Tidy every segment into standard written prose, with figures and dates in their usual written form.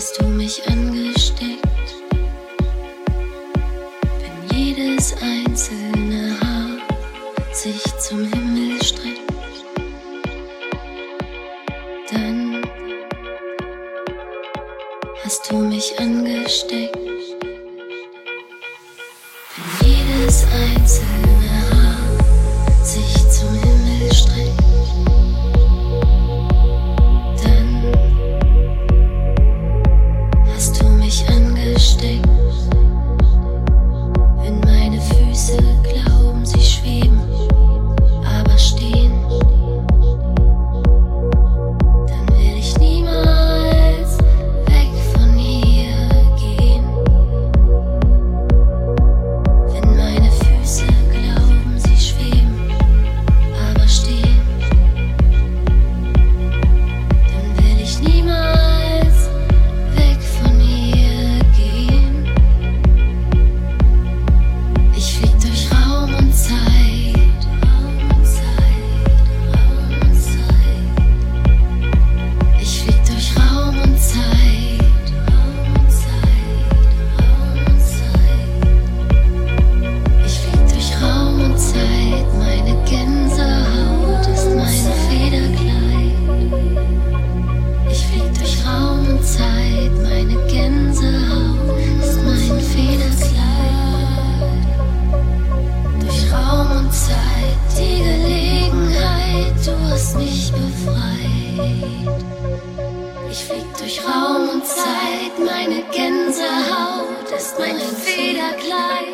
hast du mich angesteckt. Wenn jedes einzelne Haar sich zum Himmel streckt, dann hast du mich angesteckt. Wenn jedes einzelne Haar sich zum Himmel streckt, ich flieg durch Raum und Zeit, meine Gänsehaut ist mein Federkleid.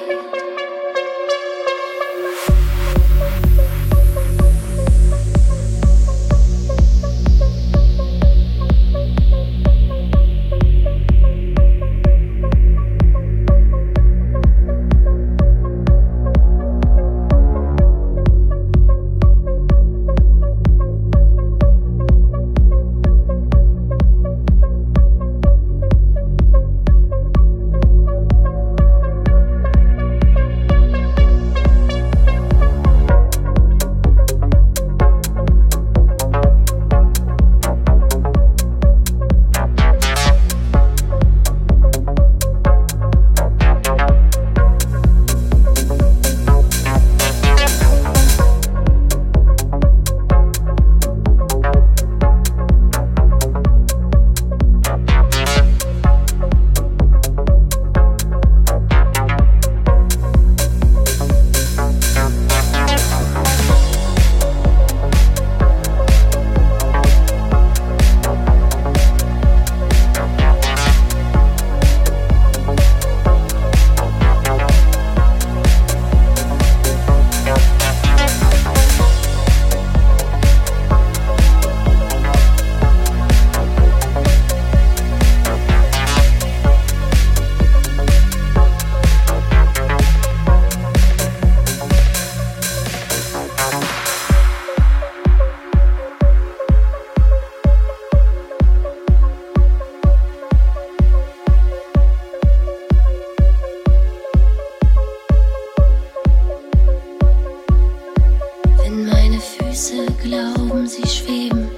Glauben, sie schweben,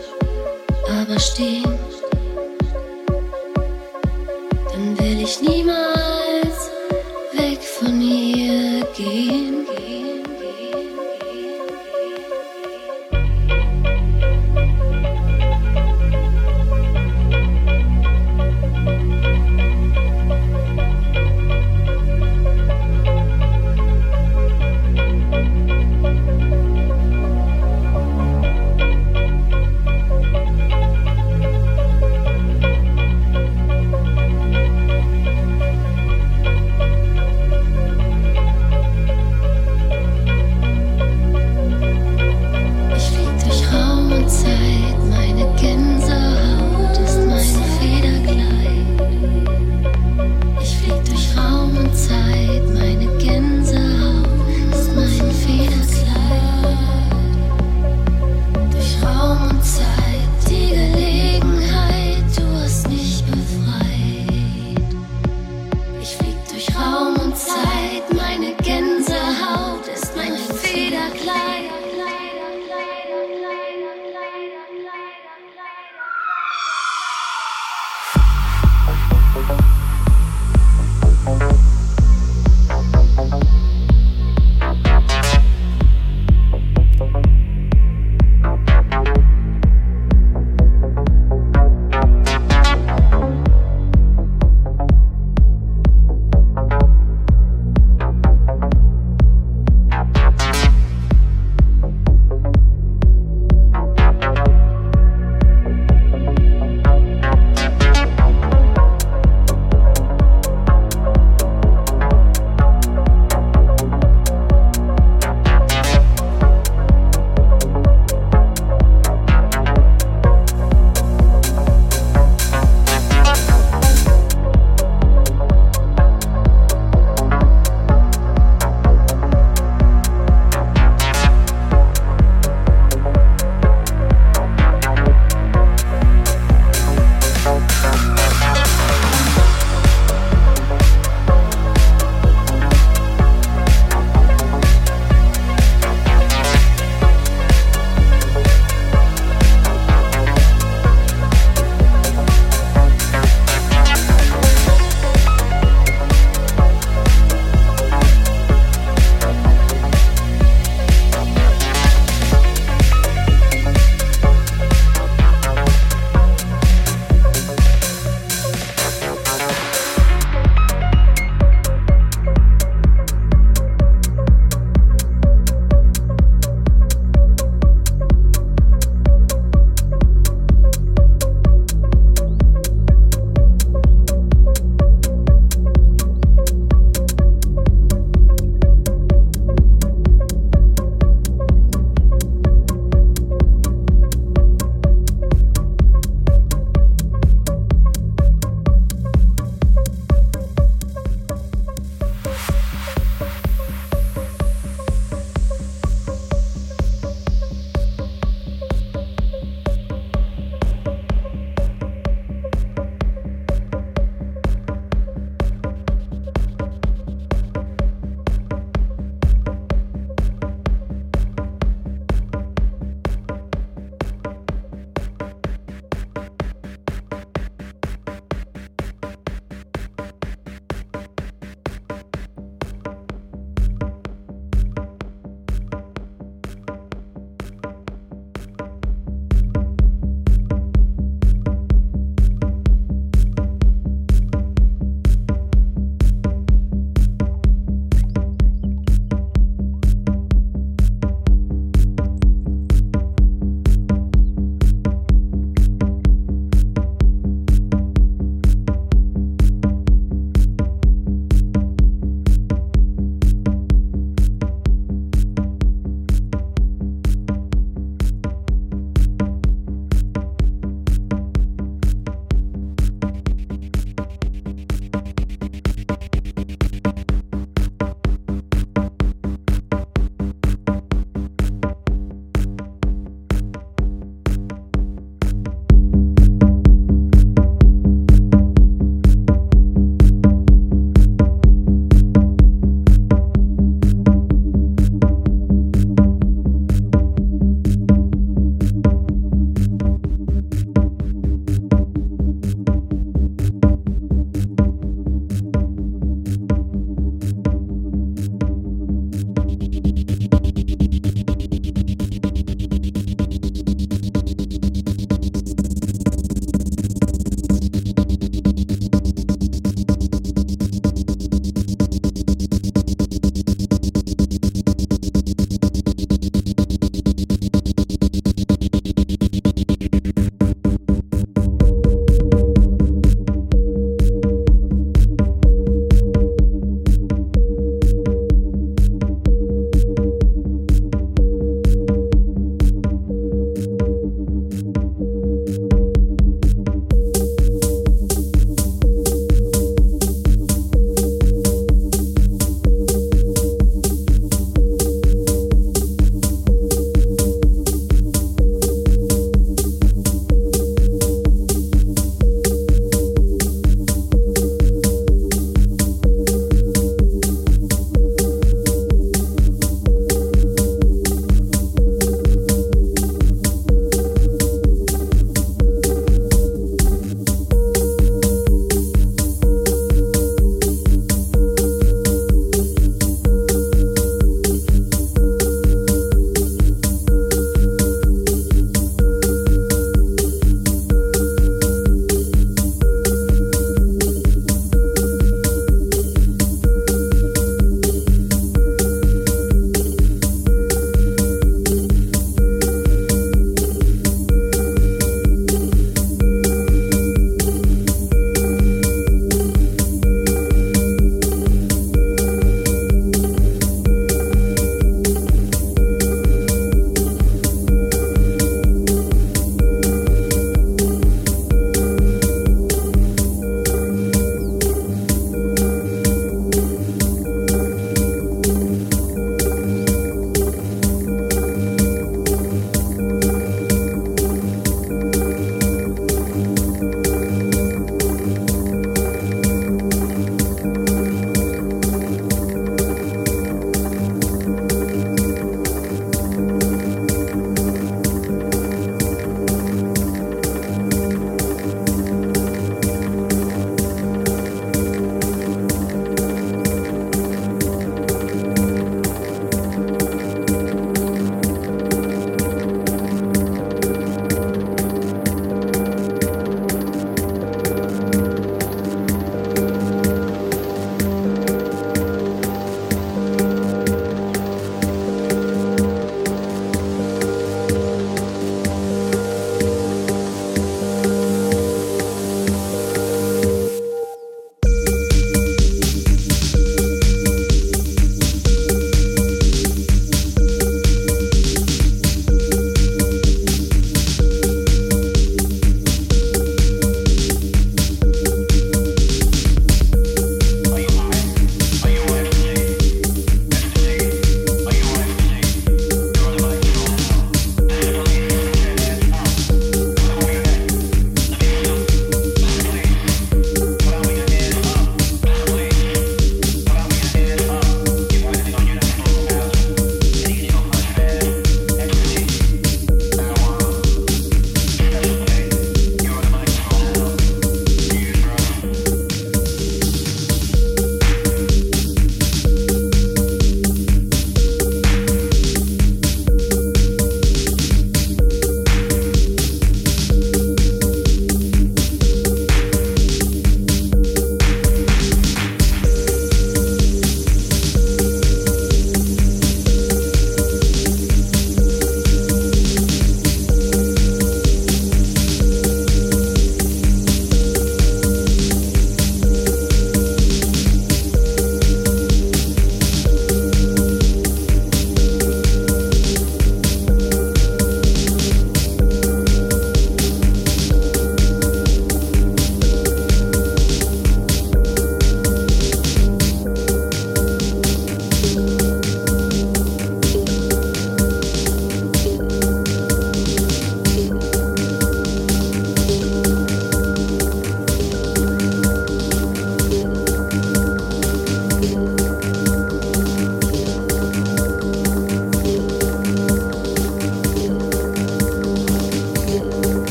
aber stehen, dann will ich niemals weg von ihr gehen.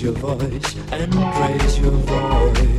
praise your voice and praise your voice.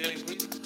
Erik Brüns.